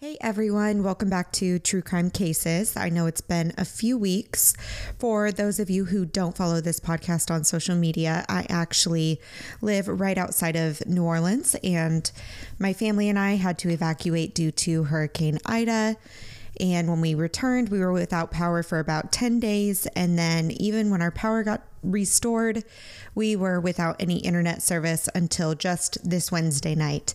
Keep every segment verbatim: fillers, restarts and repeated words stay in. Hey everyone, welcome back to True Crime Cases. I know it's been a few weeks. For those of you who don't follow this podcast on social media, I actually live right outside of New Orleans and my family and I had to evacuate due to Hurricane Ida. And when we returned, we were without power for about ten days. And then even when our power got restored, we were without any internet service until just this Wednesday night.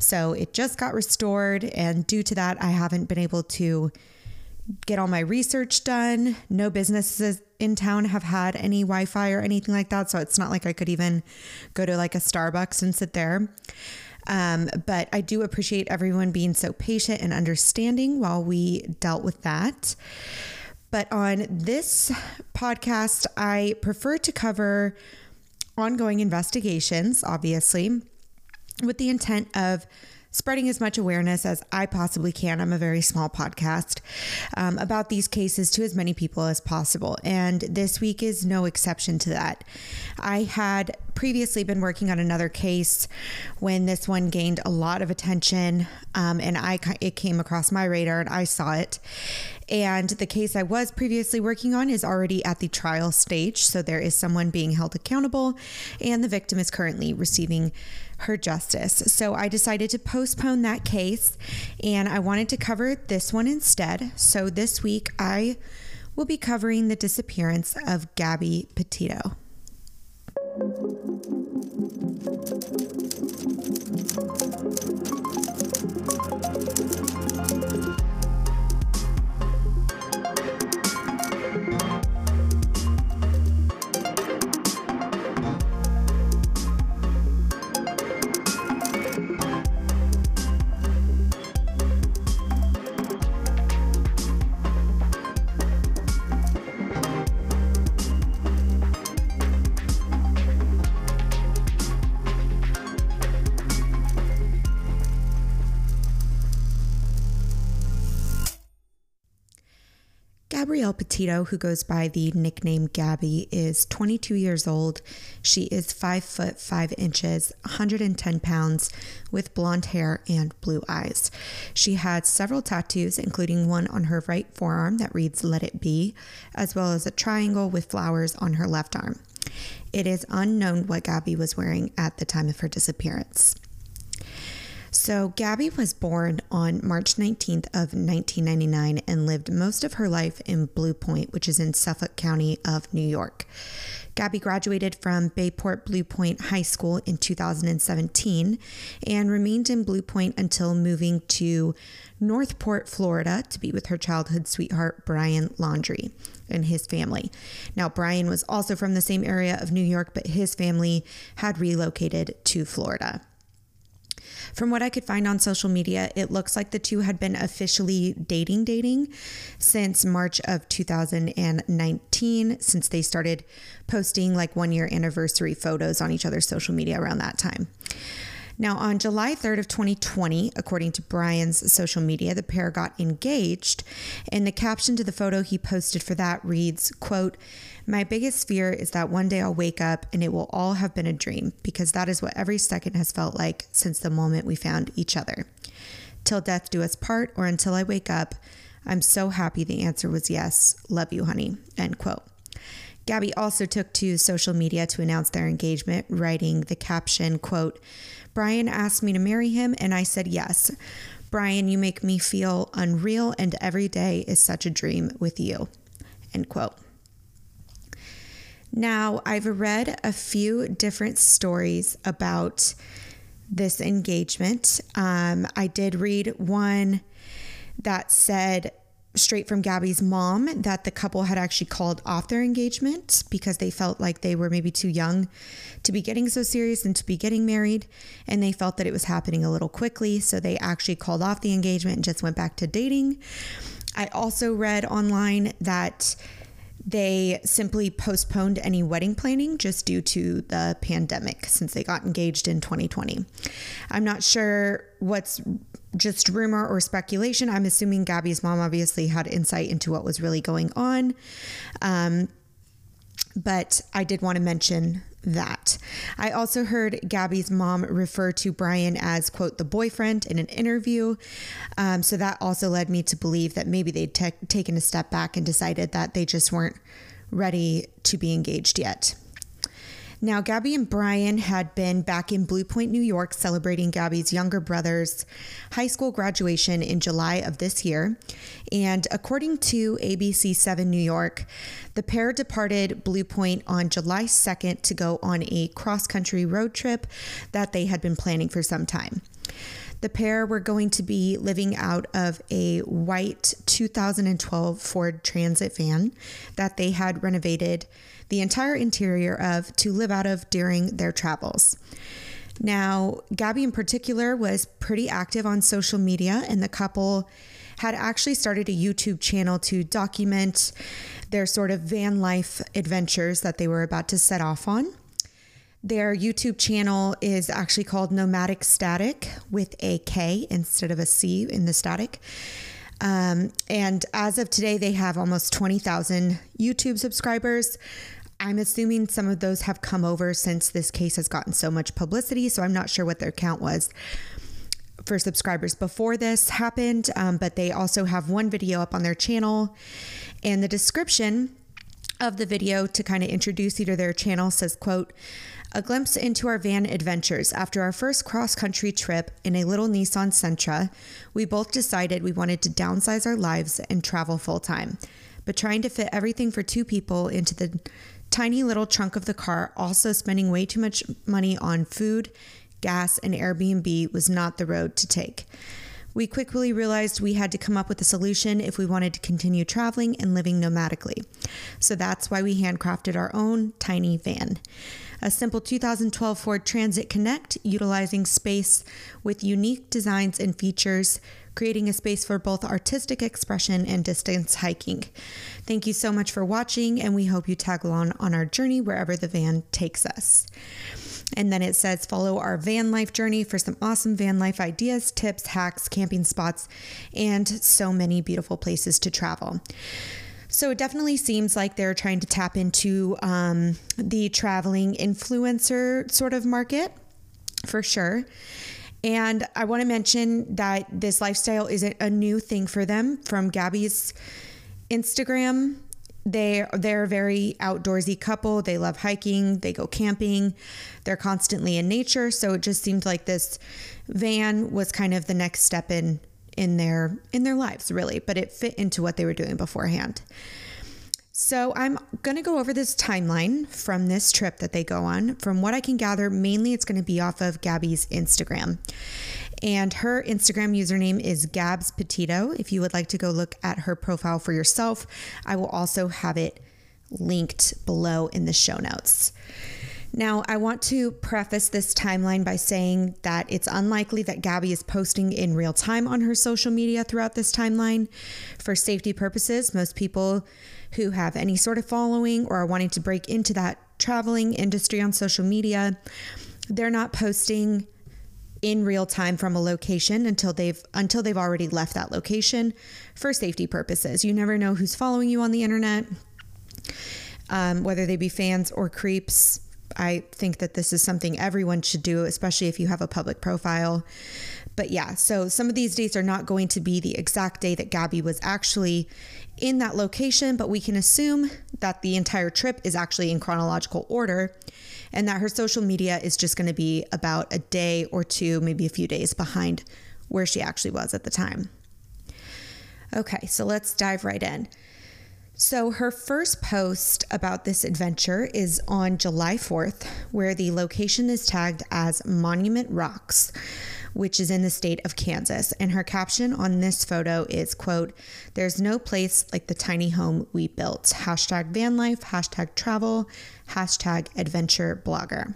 So it just got restored. And due to that, I haven't been able to get all my research done. No businesses in town have had any Wi-Fi or anything like that. So it's not like I could even go to like a Starbucks and sit there. Um, but I do appreciate everyone being so patient and understanding while we dealt with that. But on this podcast, I prefer to cover ongoing investigations, obviously, with the intent of spreading as much awareness as I possibly can. I'm a very small podcast um, about these cases to as many people as possible. And this week is no exception to that. I had previously been working on another case when this one gained a lot of attention um, and I it came across my radar and I saw it. And the case I was previously working on is already at the trial stage. So there is someone being held accountable and the victim is currently receiving her justice. So I decided to postpone that case and I wanted to cover this one instead. So this week I will be covering the disappearance of Gabby Petito. Gabrielle Petito, who goes by the nickname Gabby, is twenty-two years old. She is five foot five inches, one hundred ten pounds, with blonde hair and blue eyes. She had several tattoos, including one on her right forearm that reads "Let It Be," as well as a triangle with flowers on her left arm. It is unknown what Gabby was wearing at the time of her disappearance. So Gabby was born on March nineteenth of nineteen ninety-nine and lived most of her life in Blue Point, which is in Suffolk County of New York. Gabby graduated from Bayport Blue Point High School in two thousand seventeen and remained in Blue Point until moving to North Port, Florida to be with her childhood sweetheart, Brian Laundrie, and his family. Now, Brian was also from the same area of New York, but his family had relocated to Florida. From what I could find on social media, it looks like the two had been officially dating dating since March of two thousand nineteen, since they started posting like one year anniversary photos on each other's social media around that time. Now, on July third of twenty twenty, according to Brian's social media, the pair got engaged, and the caption to the photo he posted for that reads, quote, "My biggest fear is that one day I'll wake up and it will all have been a dream, because that is what every second has felt like since the moment we found each other. Till death do us part, or until I wake up, I'm so happy the answer was yes. Love you, honey," end quote. Gabby also took to social media to announce their engagement, writing the caption, quote, "Brian asked me to marry him and I said yes. Brian, you make me feel unreal and every day is such a dream with you," end quote. Now, I've read a few different stories about this engagement. Um, I did read one that said straight from Gabby's mom that the couple had actually called off their engagement because they felt like they were maybe too young to be getting so serious and to be getting married. And they felt that it was happening a little quickly. So they actually called off the engagement and just went back to dating. I also read online that they simply postponed any wedding planning just due to the pandemic since they got engaged in twenty twenty. I'm not sure what's just rumor or speculation. I'm assuming Gabby's mom obviously had insight into what was really going on. Um, but I did want to mention that. I also heard Gabby's mom refer to Brian as, quote, the boyfriend in an interview. Um, so that also led me to believe that maybe they'd te- taken a step back and decided that they just weren't ready to be engaged yet. Now, Gabby and Brian had been back in Blue Point, New York, celebrating Gabby's younger brother's high school graduation in July of this year. And according to A B C seven New York, the pair departed Blue Point on July second to go on a cross-country road trip that they had been planning for some time. The pair were going to be living out of a white two thousand twelve Ford Transit van that they had renovated the entire interior of to live out of during their travels. Now, Gabby in particular was pretty active on social media, and the couple had actually started a YouTube channel to document their sort of van life adventures that they were about to set off on. Their YouTube channel is actually called Nomadic Statik with a K instead of a C in the static. Um, and as of today, they have almost twenty thousand YouTube subscribers. I'm assuming some of those have come over since this case has gotten so much publicity, so I'm not sure what their count was for subscribers before this happened. Um, but they also have one video up on their channel, and the description of the video to kind of introduce you to their channel says, quote, a glimpse into our van adventures. After our first cross-country trip in a little Nissan Sentra, we both decided we wanted to downsize our lives and travel full-time. But trying to fit everything for two people into the tiny little trunk of the car, also spending way too much money on food, gas, and Airbnb was not the road to take. We quickly realized we had to come up with a solution if we wanted to continue traveling and living nomadically. So that's why we handcrafted our own tiny van. A simple two thousand twelve Ford Transit Connect, utilizing space with unique designs and features, creating a space for both artistic expression and distance hiking. Thank you so much for watching, and we hope you tag along on our journey wherever the van takes us. And then it says, follow our van life journey for some awesome van life ideas, tips, hacks, camping spots, and so many beautiful places to travel. So it definitely seems like they're trying to tap into um, the traveling influencer sort of market for sure. And I want to mention that this lifestyle isn't a new thing for them. From Gabby's Instagram, They, they're a very outdoorsy couple. They love hiking. They go camping. They're constantly in nature. So it just seemed like this van was kind of the next step in, in their, in their lives, really. But it fit into what they were doing beforehand. So I'm going to go over this timeline from this trip that they go on. From what I can gather, mainly it's going to be off of Gabby's Instagram. And her Instagram username is Gabs Petito. If you would like to go look at her profile for yourself, I will also have it linked below in the show notes. Now, I want to preface this timeline by saying that it's unlikely that Gabby is posting in real time on her social media throughout this timeline. For safety purposes, most people who have any sort of following or are wanting to break into that traveling industry on social media, they're not posting in real time from a location until they've until they've already left that location for safety purposes. You never know who's following you on the internet, um, whether they be fans or creeps. I think that this is something everyone should do, especially if you have a public profile. But yeah, so some of these dates are not going to be the exact day that Gabby was actually in that location, but we can assume that the entire trip is actually in chronological order and that her social media is just going to be about a day or two, maybe a few days behind where she actually was at the time. Okay, so let's dive right in. So her first post about this adventure is on July fourth, where the location is tagged as Monument Rocks, which is in the state of Kansas. And her caption on this photo is, quote, there's no place like the tiny home we built. Hashtag van life, hashtag travel, hashtag adventure blogger.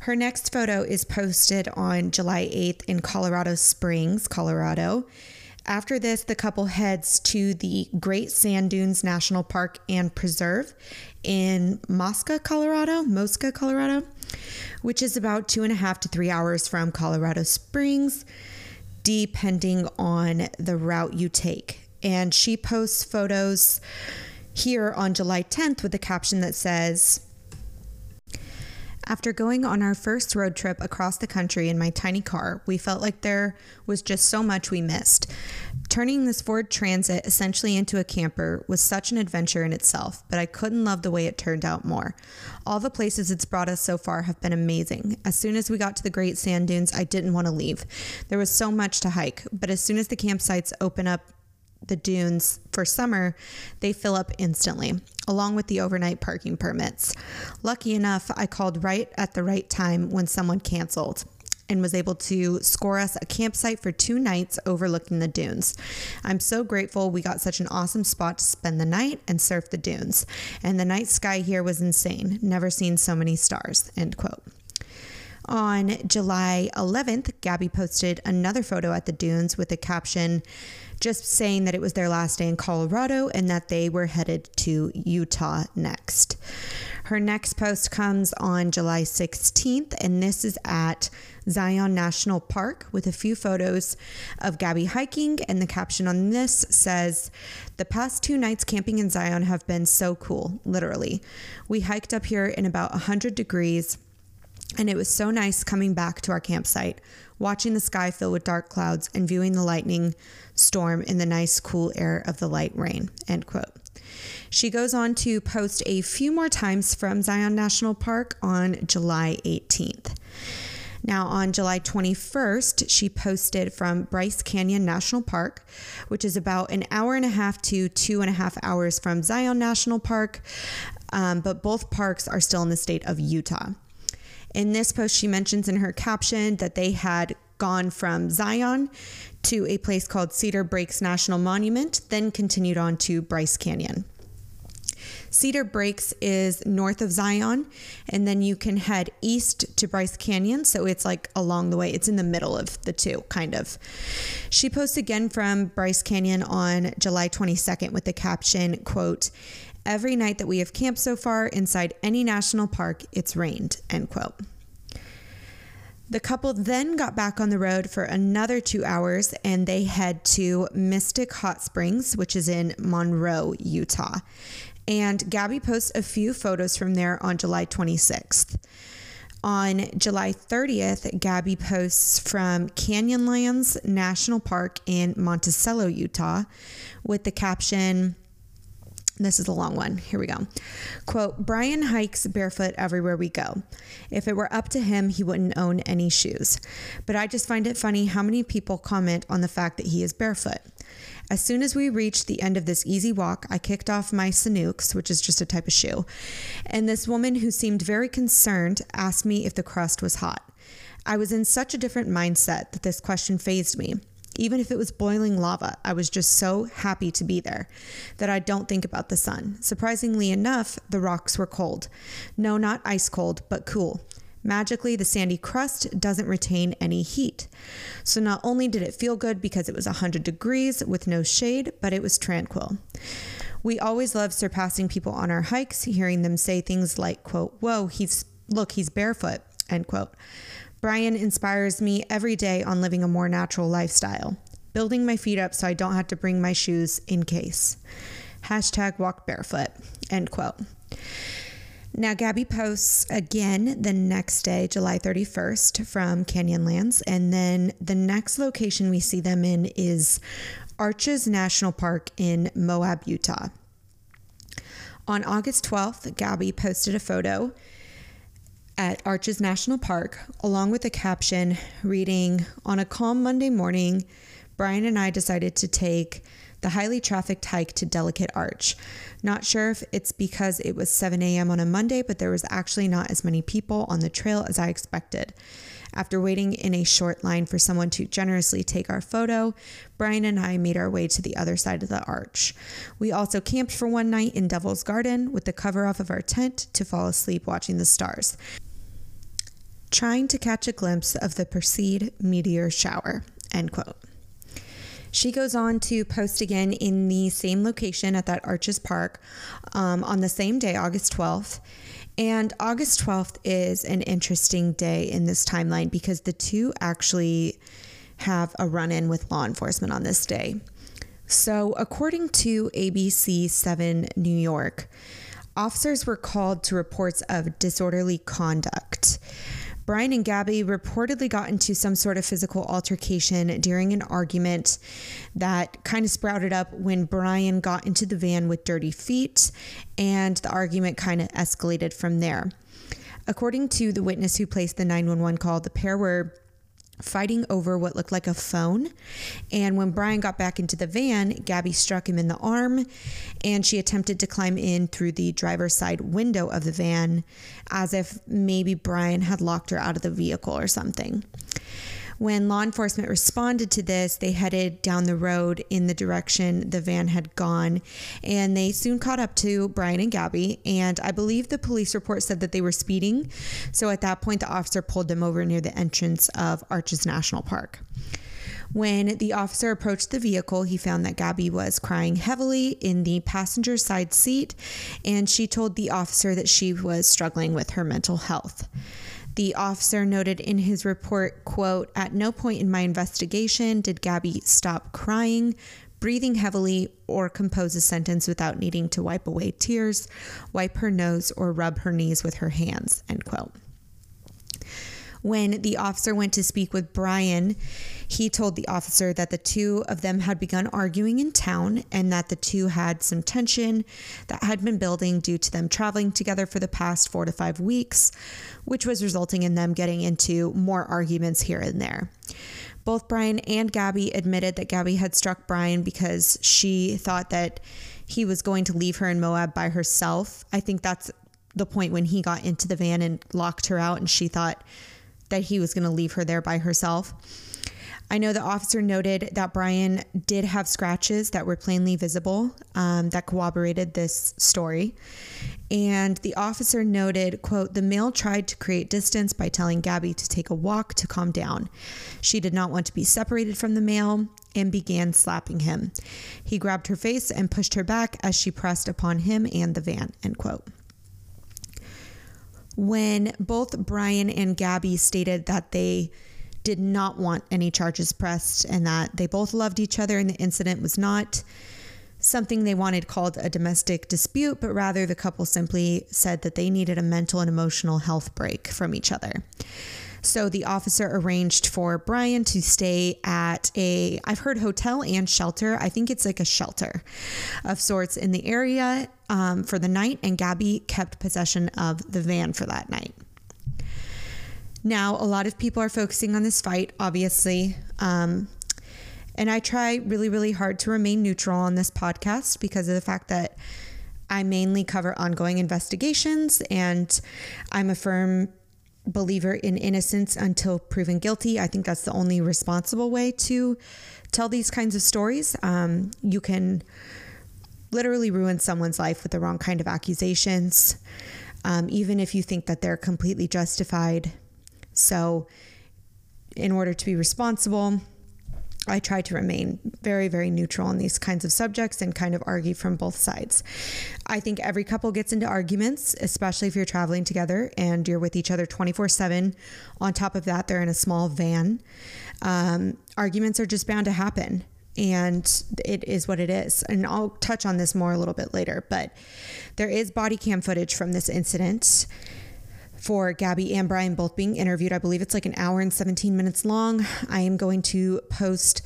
Her next photo is posted on July eighth in Colorado Springs, Colorado. After this, the couple heads to the Great Sand Dunes National Park and Preserve in Mosca, Colorado, Mosca, Colorado, which is about two and a half to three hours from Colorado Springs, depending on the route you take. And she posts photos here on July tenth with a caption that says, After going on our first road trip across the country in my tiny car, we felt like there was just so much we missed. Turning this Ford Transit essentially into a camper was such an adventure in itself, but I couldn't love the way it turned out more. All the places it's brought us so far have been amazing. As soon as we got to the Great Sand Dunes, I didn't want to leave. There was so much to hike, but as soon as the campsites open up the dunes for summer, they fill up instantly, along with the overnight parking permits. Lucky enough, I called right at the right time when someone canceled and was able to score us a campsite for two nights overlooking the dunes. I'm so grateful we got such an awesome spot to spend the night and surf the dunes. And the night sky here was insane. Never seen so many stars, end quote. On July eleventh, Gabby posted another photo at the dunes with a caption just saying that it was their last day in Colorado and that they were headed to Utah next. Her next post comes on July sixteenth, and this is at Zion National Park with a few photos of Gabby hiking, and the caption on this says, "The past two nights camping in Zion have been so cool, literally. We hiked up here in about one hundred degrees, and it was so nice coming back to our campsite, watching the sky fill with dark clouds and viewing the lightning storm in the nice cool air of the light rain," end quote. She goes on to post a few more times from Zion National Park on July eighteenth. Now on July twenty-first, she posted from Bryce Canyon National Park, which is about an hour and a half to two and a half hours from Zion National Park, um, but both parks are still in the state of Utah. In this post, she mentions in her caption that they had gone from Zion to a place called Cedar Breaks National Monument, then continued on to Bryce Canyon. Cedar Breaks is north of Zion, and then you can head east to Bryce Canyon, so it's like along the way. It's in the middle of the two, kind of. She posts again from Bryce Canyon on July twenty-second with the caption, quote, "Every night that we have camped so far inside any national park, it's rained," end quote. The couple then got back on the road for another two hours and they head to Mystic Hot Springs, which is in Monroe, Utah. And Gabby posts a few photos from there on July twenty-sixth. On July thirtieth, Gabby posts from Canyonlands National Park in Monticello, Utah, with the caption, this is a long one. Here we go. Quote, "Brian hikes barefoot everywhere we go. If it were up to him, he wouldn't own any shoes. But I just find it funny how many people comment on the fact that he is barefoot. As soon as we reached the end of this easy walk, I kicked off my sanooks," which is just a type of shoe, "and this woman who seemed very concerned asked me if the crust was hot. I was in such a different mindset that this question fazed me. Even if it was boiling lava, I was just so happy to be there that I don't think about the sun. Surprisingly enough, the rocks were cold. No, not ice cold, but cool. Magically, the sandy crust doesn't retain any heat. So not only did it feel good because it was one hundred degrees with no shade, but it was tranquil. We always love surpassing people on our hikes, hearing them say things like, quote, whoa, he's look, he's barefoot, end quote. Brian inspires me every day on living a more natural lifestyle, building my feet up so I don't have to bring my shoes in case. Hashtag walk barefoot," end quote. Now, Gabby posts again the next day, July thirty-first, from Canyonlands. And then the next location we see them in is Arches National Park in Moab, Utah. On August twelfth, Gabby posted a photo at Arches National Park, along with a caption reading, "On a calm Monday morning, Brian and I decided to take the highly trafficked hike to Delicate Arch. Not sure if it's because it was seven a.m. on a Monday, but there was actually not as many people on the trail as I expected. After waiting in a short line for someone to generously take our photo, Brian and I made our way to the other side of the arch. We also camped for one night in Devil's Garden with the cover off of our tent to fall asleep watching the stars, trying to catch a glimpse of the Perseid meteor shower," end quote. She goes on to post again in the same location at that Arches Park um, on the same day, August twelfth. And August twelfth is an interesting day in this timeline because the two actually have a run-in with law enforcement on this day. So according to A B C seven New York, officers were called to reports of disorderly conduct. Brian and Gabby reportedly got into some sort of physical altercation during an argument that kind of sprouted up when Brian got into the van with dirty feet, and the argument kind of escalated from there. According to the witness who placed the nine one one call, the pair were fighting over what looked like a phone, and when Brian got back into the van, Gabby struck him in the arm, and she attempted to climb in through the driver's side window of the van as if maybe Brian had locked her out of the vehicle or something. When law enforcement responded to this, they headed down the road in the direction the van had gone, and they soon caught up to Brian and Gabby, and I believe the police report said that they were speeding, so at that point, the officer pulled them over near the entrance of Arches National Park. When the officer approached the vehicle, he found that Gabby was crying heavily in the passenger side seat, and she told the officer that she was struggling with her mental health. The officer noted in his report, quote, "At no point in my investigation did Gabby stop crying, breathing heavily, or compose a sentence without needing to wipe away tears, wipe her nose, or rub her knees with her hands," end quote. When the officer went to speak with Brian, he told the officer that the two of them had begun arguing in town and that the two had some tension that had been building due to them traveling together for the past four to five weeks, which was resulting in them getting into more arguments here and there. Both Brian and Gabby admitted that Gabby had struck Brian because she thought that he was going to leave her in Moab by herself. I think that's the point when he got into the van and locked her out, and she thought that he was going to leave her there by herself. I know the officer noted that Brian did have scratches that were plainly visible, um, that corroborated this story. And the officer noted, quote, "The male tried to create distance by telling Gabby to take a walk to calm down. She did not want to be separated from the male and began slapping him. He grabbed her face and pushed her back as she pressed upon him and the van," end quote. When both Brian and Gabby stated that they did not want any charges pressed and that they both loved each other and the incident was not something they wanted called a domestic dispute, but rather the couple simply said that they needed a mental and emotional health break from each other. So the officer arranged for Brian to stay at a, I've heard hotel and shelter. I think it's like a shelter of sorts in the area um, for the night, and Gabby kept possession of the van for that night. Now, a lot of people are focusing on this fight, obviously, um, and I try really, really hard to remain neutral on this podcast because of the fact that I mainly cover ongoing investigations, and I'm a firm believer in innocence until proven guilty. I think that's the only responsible way to tell these kinds of stories. Um, you can literally ruin someone's life with the wrong kind of accusations, um, even if you think that they're completely justified. So in order to be responsible, I try to remain very, very neutral on these kinds of subjects and kind of argue from both sides. I think every couple gets into arguments, especially if you're traveling together and you're with each other twenty-four seven. On top of that, they're in a small van. Um, arguments are just bound to happen, and it is what it is. And I'll touch on this more a little bit later, but there is body cam footage from this incident for Gabby and Brian both being interviewed. I believe it's like an hour and seventeen minutes long. I am going to post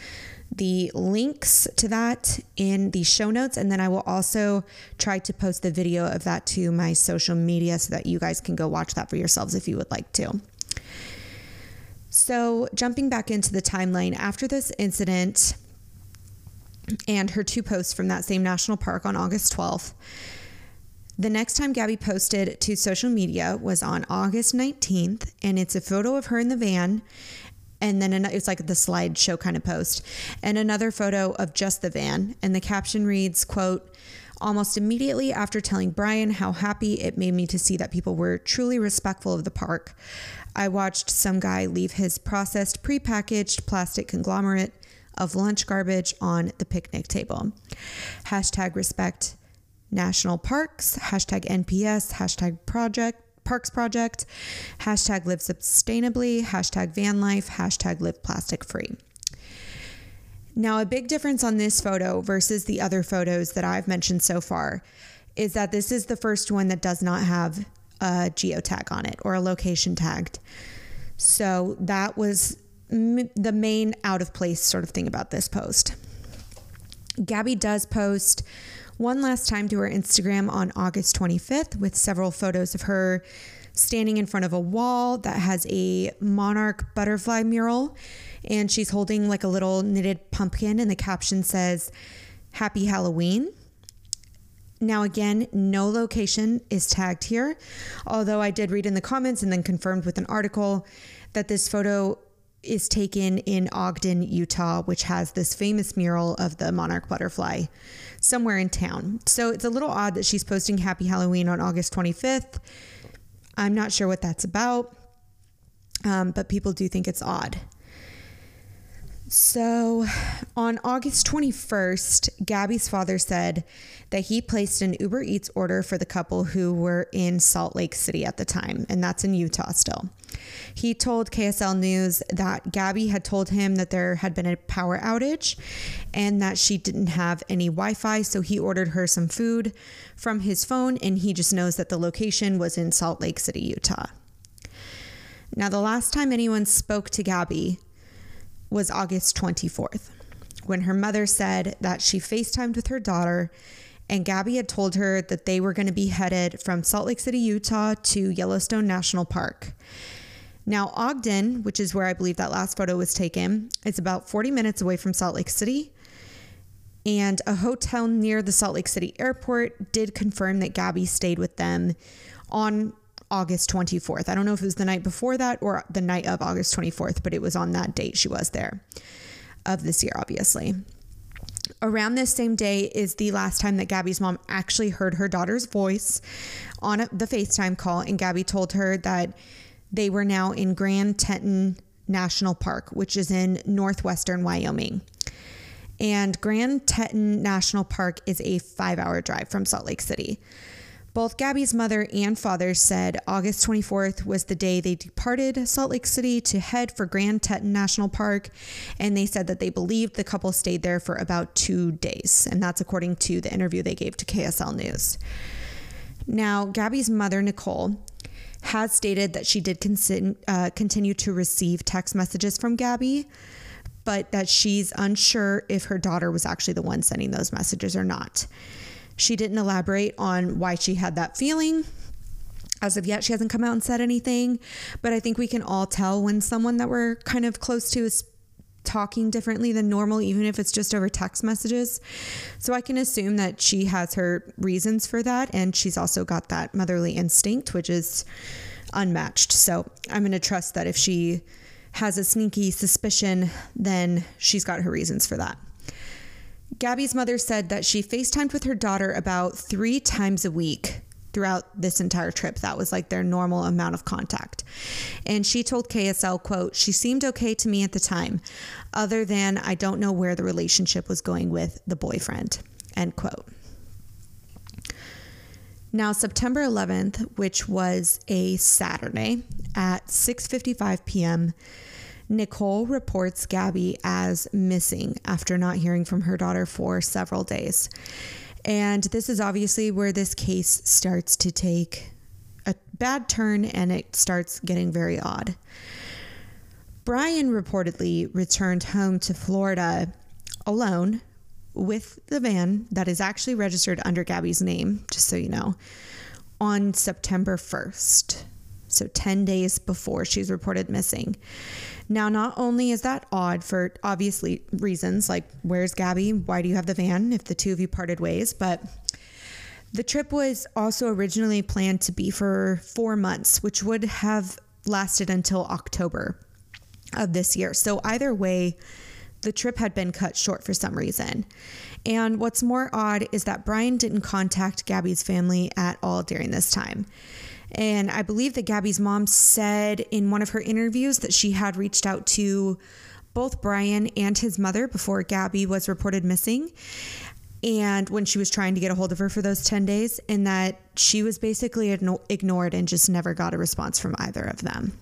the links to that in the show notes, and then I will also try to post the video of that to my social media so that you guys can go watch that for yourselves if you would like to. So jumping back into the timeline, after this incident and her two posts from that same national park on August twelfth, the next time Gabby posted to social media was on August nineteenth, and it's a photo of her in the van, and then an, it's like the slideshow kind of post, and another photo of just the van, and the caption reads, quote, "Almost immediately after telling Brian how happy it made me to see that people were truly respectful of the park, I watched some guy leave his processed prepackaged plastic conglomerate of lunch garbage on the picnic table. Hashtag respect National Parks, hashtag N P S, hashtag project, Parks Project, hashtag live sustainably, hashtag van life, hashtag live plastic free." Now, a big difference on this photo versus the other photos that I've mentioned so far is that this is the first one that does not have a geotag on it or a location tagged. So that was m- the main out of place sort of thing about this post. Gabby does post one last time to her Instagram on August twenty-fifth with several photos of her standing in front of a wall that has a monarch butterfly mural, and she's holding like a little knitted pumpkin, and the caption says, "Happy Halloween." Now, again, no location is tagged here, although I did read in the comments and then confirmed with an article that this photo is taken in Ogden, Utah, which has this famous mural of the monarch butterfly somewhere in town. So it's a little odd that she's posting Happy Halloween on August twenty-fifth. I'm not sure what that's about, um, but people do think it's odd. So on August twenty-first, Gabby's father said that he placed an Uber Eats order for the couple who were in Salt Lake City at the time, and that's in Utah still. He told K S L News that Gabby had told him that there had been a power outage and that she didn't have any Wi-Fi, so he ordered her some food from his phone, and he just knows that the location was in Salt Lake City, Utah. Now, the last time anyone spoke to Gabby was August twenty-fourth, when her mother said that she FaceTimed with her daughter, and Gabby had told her that they were going to be headed from Salt Lake City, Utah to Yellowstone National Park. Now, Ogden, which is where I believe that last photo was taken, is about forty minutes away from Salt Lake City, and a hotel near the Salt Lake City airport did confirm that Gabby stayed with them on August twenty-fourth. I don't know if it was the night before that or the night of August twenty-fourth, but it was on that date she was there of this year, obviously. Around this same day is the last time that Gabby's mom actually heard her daughter's voice on a, the FaceTime call, and Gabby told her that they were now in Grand Teton National Park, which is in northwestern Wyoming. And Grand Teton National Park is a five-hour drive from Salt Lake City. Both Gabby's mother and father said August twenty-fourth was the day they departed Salt Lake City to head for Grand Teton National Park, and they said that they believed the couple stayed there for about two days, and that's according to the interview they gave to K S L News. Now, Gabby's mother, Nicole, has stated that she did con- uh, continue to receive text messages from Gabby, but that she's unsure if her daughter was actually the one sending those messages or not. She didn't elaborate on why she had that feeling. As of yet, she hasn't come out and said anything, but I think we can all tell when someone that we're kind of close to is talking differently than normal, even if it's just over text messages. So I can assume that she has her reasons for that, and she's also got that motherly instinct, which is unmatched. So I'm going to trust that if she has a sneaky suspicion, then she's got her reasons for that. Gabby's mother said that she FaceTimed with her daughter about three times a week throughout this entire trip. That was like their normal amount of contact. And she told K S L, quote, "She seemed okay to me at the time, other than I don't know where the relationship was going with the boyfriend," end quote. Now, September eleventh, which was a Saturday at six fifty-five p.m., Nicole reports Gabby as missing after not hearing from her daughter for several days. And this is obviously where this case starts to take a bad turn, and it starts getting very odd. Brian reportedly returned home to Florida alone with the van that is actually registered under Gabby's name, just so you know, on September first. So ten days before she's reported missing. Now, not only is that odd for obviously reasons like, where's Gabby? Why do you have the van if the two of you parted ways? But the trip was also originally planned to be for four months, which would have lasted until October of this year. So either way, the trip had been cut short for some reason. And what's more odd is that Brian didn't contact Gabby's family at all during this time. And I believe that Gabby's mom said in one of her interviews that she had reached out to both Brian and his mother before Gabby was reported missing, and when she was trying to get a hold of her for those ten days, and that she was basically ignored and just never got a response from either of them.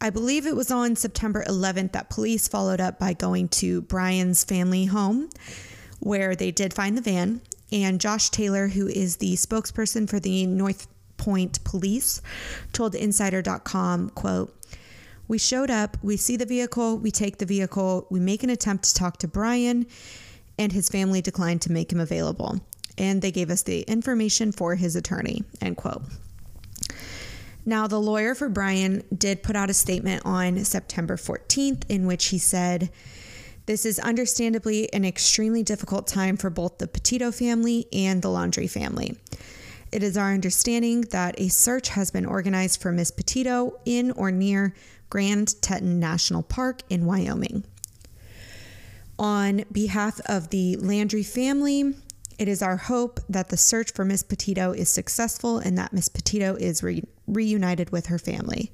I believe it was on September eleventh that police followed up by going to Brian's family home, where they did find the van. And Josh Taylor, who is the spokesperson for the North Point Police, told insider dot com, quote, "We showed up, we see the vehicle, we take the vehicle, we make an attempt to talk to Brian, and his family declined to make him available. And they gave us the information for his attorney," end quote. Now, the lawyer for Brian did put out a statement on September fourteenth in which he said, "This is understandably an extremely difficult time for both the Petito family and the Laundrie family. It is our understanding that a search has been organized for Miz Petito in or near Grand Teton National Park in Wyoming. On behalf of the Laundrie family, it is our hope that the search for Miz Petito is successful and that Miz Petito is re- reunited with her family.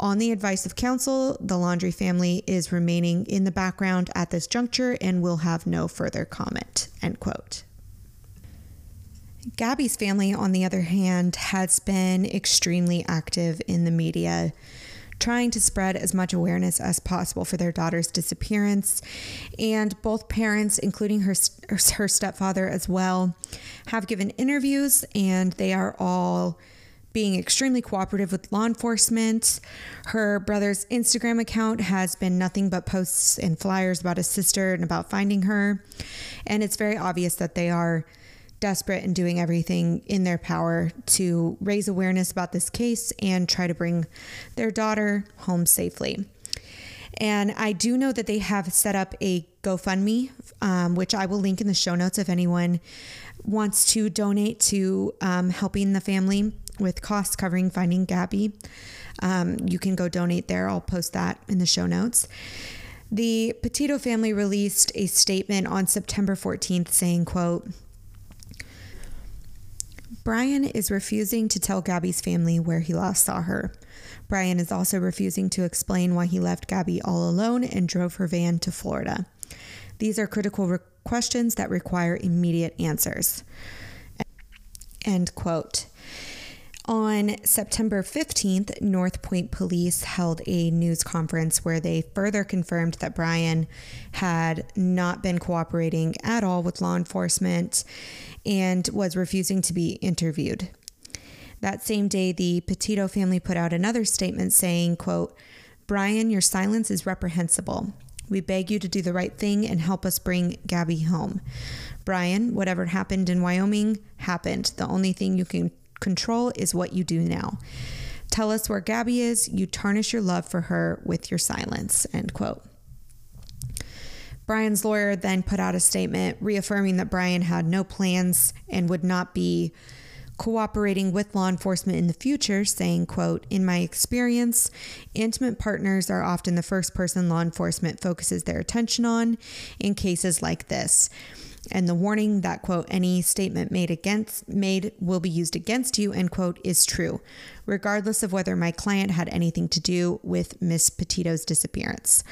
On the advice of counsel, the Laundrie family is remaining in the background at this juncture and will have no further comment," end quote. Gabby's family, on the other hand, has been extremely active in the media, trying to spread as much awareness as possible for their daughter's disappearance. And both parents, including her, her stepfather as well, have given interviews, and they are all being extremely cooperative with law enforcement. Her brother's Instagram account has been nothing but posts and flyers about his sister and about finding her. And it's very obvious that they are desperate and doing everything in their power to raise awareness about this case and try to bring their daughter home safely. And I do know that they have set up a GoFundMe, um, which I will link in the show notes if anyone wants to donate to um, helping the family with costs covering finding Gabby. Um, you can go donate there. I'll post that in the show notes. The Petito family released a statement on September fourteenth saying, quote, "Brian is refusing to tell Gabby's family where he last saw her. Brian is also refusing to explain why he left Gabby all alone and drove her van to Florida. These are critical re- questions that require immediate answers," end quote. On September fifteenth, North Point Police held a news conference where they further confirmed that Brian had not been cooperating at all with law enforcement and was refusing to be interviewed. That same day, the Petito family put out another statement saying, quote, "Brian, your silence is reprehensible. We beg you to do the right thing and help us bring Gabby home. Brian, whatever happened in Wyoming happened. The only thing you can control is what you do now. Tell us where Gabby is. You tarnish your love for her with your silence," end quote. Brian's lawyer then put out a statement reaffirming that Brian had no plans and would not be cooperating with law enforcement in the future, saying, quote, "In my experience, intimate partners are often the first person law enforcement focuses their attention on in cases like this. And the warning that, quote, any statement made against made will be used against you, end quote, is true, regardless of whether my client had anything to do with Miz Petito's disappearance.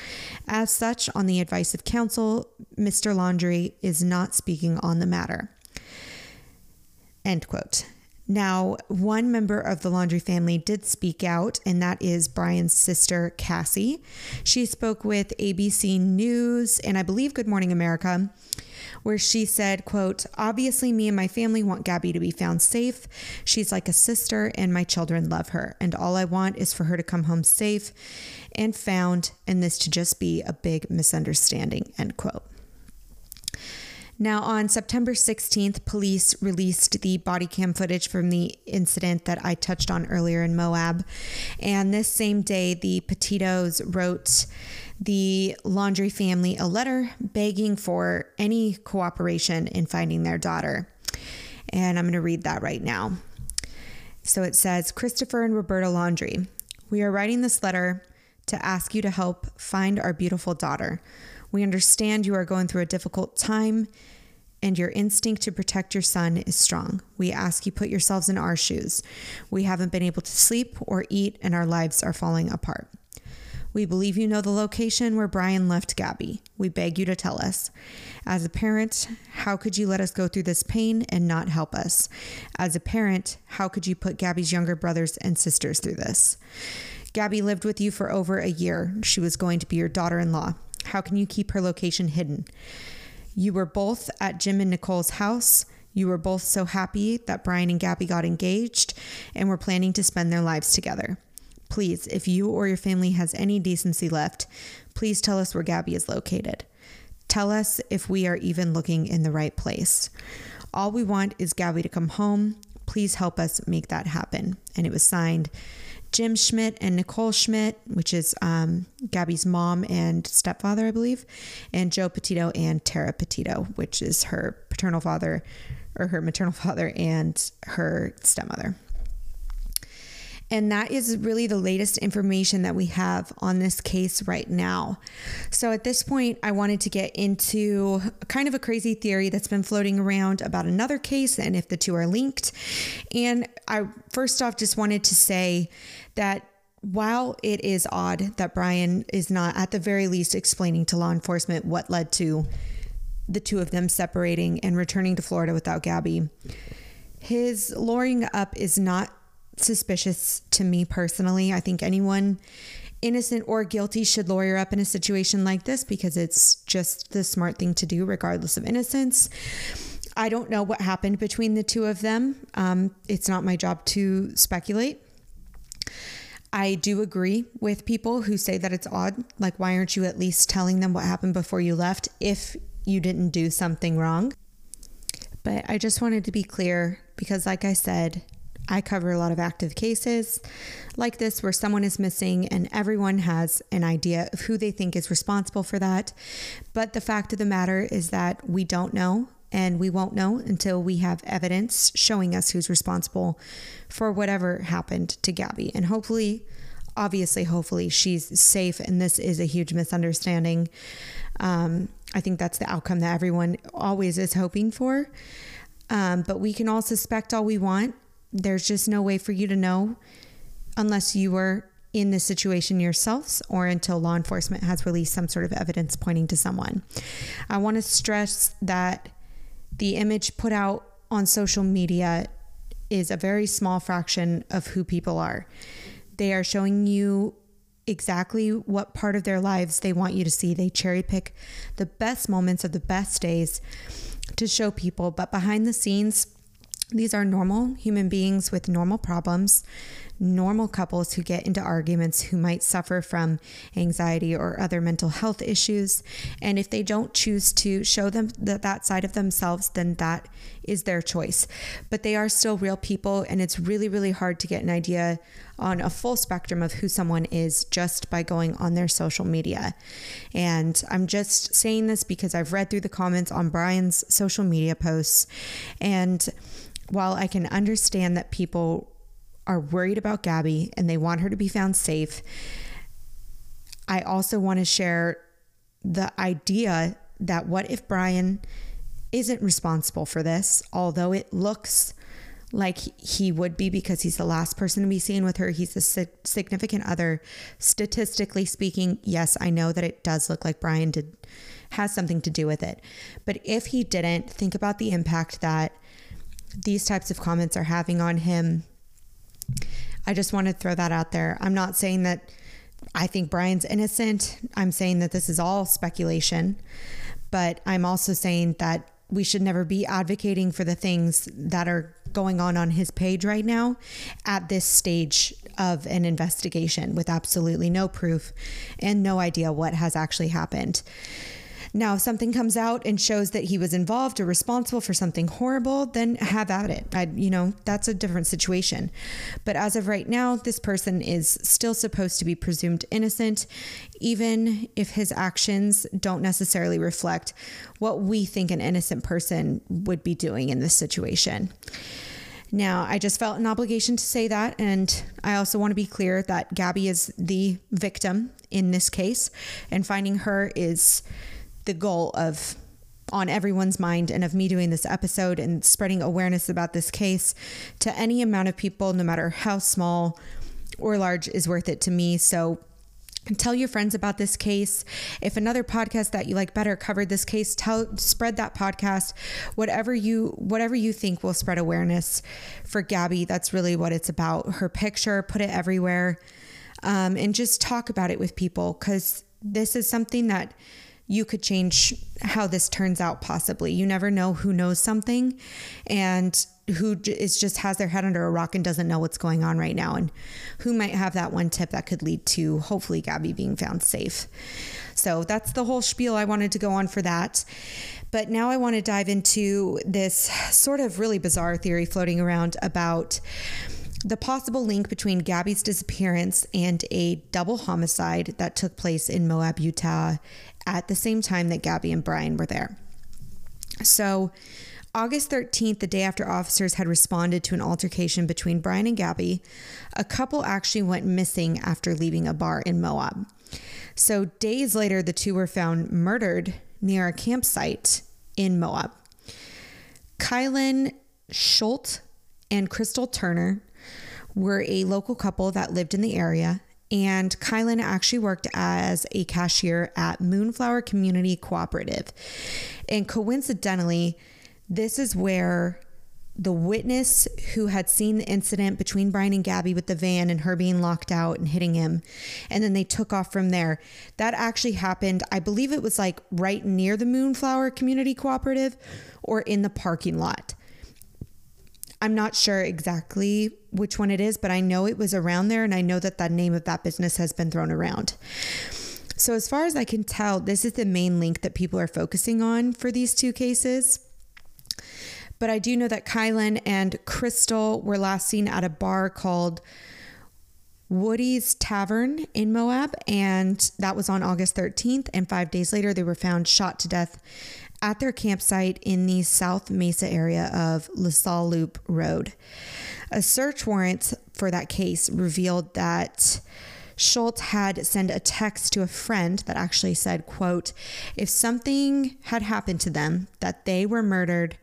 As such, on the advice of counsel, Mister Laundrie is not speaking on the matter," end quote. Now, one member of the Laundrie family did speak out, and that is Brian's sister, Cassie. She spoke with A B C News and I believe Good Morning America, where she said, quote, "Obviously, me and my family want Gabby to be found safe. She's like a sister and my children love her. And all I want is for her to come home safe and found, and this to just be a big misunderstanding," end quote. Now, on September sixteenth, police released the body cam footage from the incident that I touched on earlier in Moab. And this same day, the Petitos wrote the Laundrie family a letter begging for any cooperation in finding their daughter. And I'm going to read that right now. So it says, "Christopher and Roberta Laundrie, we are writing this letter to ask you to help find our beautiful daughter. We understand you are going through a difficult time and your instinct to protect your son is strong. We ask you put yourselves in our shoes. We haven't been able to sleep or eat and our lives are falling apart. We believe you know the location where Brian left Gabby. We beg you to tell us. As a parent, how could you let us go through this pain and not help us? As a parent, how could you put Gabby's younger brothers and sisters through this? Gabby lived with you for over a year. She was going to be your daughter-in-law. How can you keep her location hidden? You were both at Jim and Nicole's house. You were both so happy that Brian and Gabby got engaged and were planning to spend their lives together. Please, if you or your family has any decency left, please tell us where Gabby is located. Tell us if we are even looking in the right place. All we want is Gabby to come home. Please help us make that happen. And it was signed Jim Schmidt and Nicole Schmidt, which is um, Gabby's mom and stepfather, I believe, and Joe Petito and Tara Petito, which is her paternal father or her maternal father and her stepmother. And that is really the latest information that we have on this case right now. So at this point, I wanted to get into kind of a crazy theory that's been floating around about another case and if the two are linked. And I first off just wanted to say that while it is odd that Brian is not at the very least explaining to law enforcement what led to the two of them separating and returning to Florida without Gabby, his lawyering up is not suspicious to me personally. I think anyone innocent or guilty should lawyer up in a situation like this because it's just the smart thing to do regardless of innocence. I don't know what happened between the two of them. Um, it's not my job to speculate. I do agree with people who say that it's odd. Like, why aren't you at least telling them what happened before you left if you didn't do something wrong? But I just wanted to be clear because, like I said, I cover a lot of active cases like this where someone is missing and everyone has an idea of who they think is responsible for that. But the fact of the matter is that we don't know and we won't know until we have evidence showing us who's responsible for whatever happened to Gabby. And hopefully, obviously, hopefully she's safe and this is a huge misunderstanding. Um, I think that's the outcome that everyone always is hoping for. Um, but we can all suspect all we want. There's just no way for you to know unless you were in this situation yourselves or until law enforcement has released some sort of evidence pointing to someone. I want to stress that the image put out on social media is a very small fraction of who people are. They are showing you exactly what part of their lives they want you to see. They cherry pick the best moments of the best days to show people, but behind the scenes, these are normal human beings with normal problems, normal couples who get into arguments, who might suffer from anxiety or other mental health issues. And if they don't choose to show them that, that side of themselves, then that is their choice. But they are still real people. And it's really, really hard to get an idea on a full spectrum of who someone is just by going on their social media. And I'm just saying this because I've read through the comments on Brian's social media posts, and while I can understand that people are worried about Gabby and they want her to be found safe, I also want to share the idea that what if Brian isn't responsible for this, although it looks like he would be because he's the last person to be seen with her. He's a significant other. Statistically speaking, yes, I know that it does look like Brian did has something to do with it. But if he didn't, think about the impact that these types of comments are having on him. I just want to throw that out there. I'm not saying that I think Brian's innocent. I'm saying that this is all speculation, but I'm also saying that we should never be advocating for the things that are going on on his page right now at this stage of an investigation with absolutely no proof and no idea what has actually happened. Now, if something comes out and shows that he was involved or responsible for something horrible, then have at it. I, you know, that's a different situation. But as of right now, this person is still supposed to be presumed innocent, even if his actions don't necessarily reflect what we think an innocent person would be doing in this situation. Now, I just felt an obligation to say that. And I also want to be clear that Gabby is the victim in this case, and finding her is the goal of on everyone's mind and of me doing this episode and spreading awareness about this case to any amount of people, no matter how small or large, is worth it to me. So tell your friends about this case. If another podcast that you like better covered this case, tell, spread that podcast, whatever you, whatever you think will spread awareness for Gabby. That's really what it's about. Her picture, put it everywhere. Um, and just talk about it with people, because this is something that you could change how this turns out possibly. You never know who knows something and who is just has their head under a rock and doesn't know what's going on right now, and who might have that one tip that could lead to hopefully Gabby being found safe. So that's the whole spiel I wanted to go on for that. But now I want to dive into this sort of really bizarre theory floating around about the possible link between Gabby's disappearance and a double homicide that took place in Moab, Utah at the same time that Gabby and Brian were there. So August thirteenth, the day after officers had responded to an altercation between Brian and Gabby, a couple actually went missing after leaving a bar in Moab. So days later, the two were found murdered near a campsite in Moab. Kylen Schulte and Crystal Turner were a local couple that lived in the area, and Kylen actually worked as a cashier at Moonflower Community Cooperative. And coincidentally, this is where the witness who had seen the incident between Brian and Gabby with the van and her being locked out and hitting him, and then they took off from there. That actually happened, I believe it was like right near the Moonflower Community Cooperative or in the parking lot. I'm not sure exactly which one it is, but I know it was around there, and I know that the name of that business has been thrown around. So as far as I can tell, this is the main link that people are focusing on for these two cases. But I do know that Kylen and Crystal were last seen at a bar called Woody's Tavern in Moab, and that was on August thirteenth, and five days later they were found shot to death at their campsite in the South Mesa area of LaSalle Loop Road. A search warrant for that case revealed that Schultz had sent a text to a friend that actually said, quote, if something had happened to them, that they were murdered,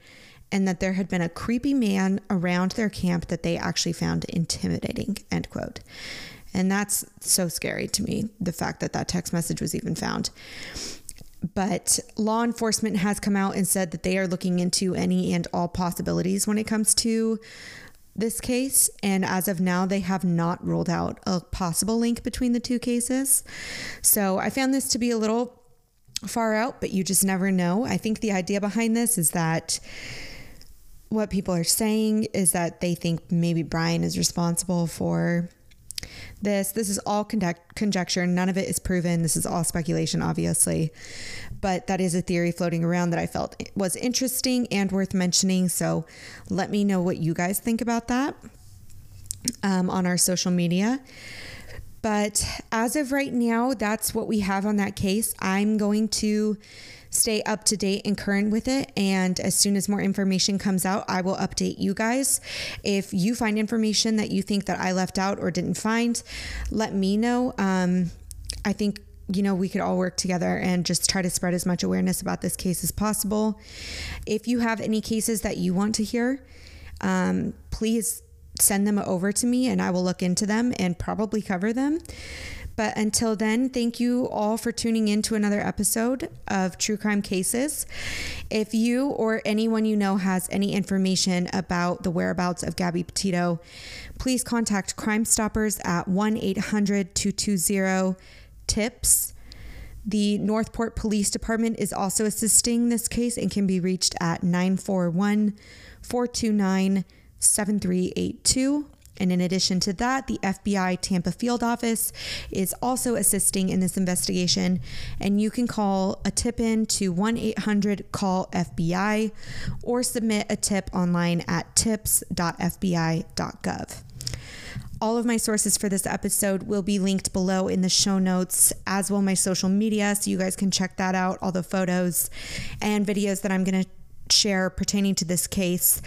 and that there had been a creepy man around their camp that they actually found intimidating, end quote. And that's so scary to me, the fact that that text message was even found. But law enforcement has come out and said that they are looking into any and all possibilities when it comes to this case. And as of now, they have not ruled out a possible link between the two cases. So I found this to be a little far out, but you just never know. I think the idea behind this is that what people are saying is that they think maybe Brian is responsible for this. This is all conduct- conjecture. None of it is proven. This is all speculation, obviously. But that is a theory floating around that I felt was interesting and worth mentioning. So let me know what you guys think about that um, on our social media. But as of right now, that's what we have on that case. I'm going to stay up to date and current with it. And as soon as more information comes out, I will update you guys. If you find information that you think that I left out or didn't find, let me know. Um, I think, you know, we could all work together and just try to spread as much awareness about this case as possible. If you have any cases that you want to hear, um, please send them over to me and I will look into them and probably cover them. But until then, thank you all for tuning in to another episode of True Crime Cases. If you or anyone you know has any information about the whereabouts of Gabby Petito, please contact Crime Stoppers at one eight hundred two two zero T I P S. The North Port Police Department is also assisting this case and can be reached at nine four one, four two nine, seven three eight two. And in addition to that, the F B I Tampa Field Office is also assisting in this investigation. And you can call a tip in to one eight hundred call F B I or submit a tip online at tips dot f b i dot gov. All of my sources for this episode will be linked below in the show notes, as will my social media. So you guys can check that out, all the photos and videos that I'm going to share pertaining to this case.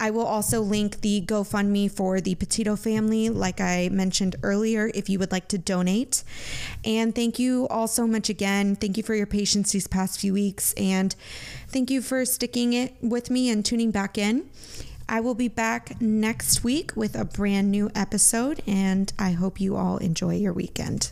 I will also link the GoFundMe for the Petito family, like I mentioned earlier, if you would like to donate. And thank you all so much again. Thank you for your patience these past few weeks, and thank you for sticking it with me and tuning back in. I will be back next week with a brand new episode, and I hope you all enjoy your weekend.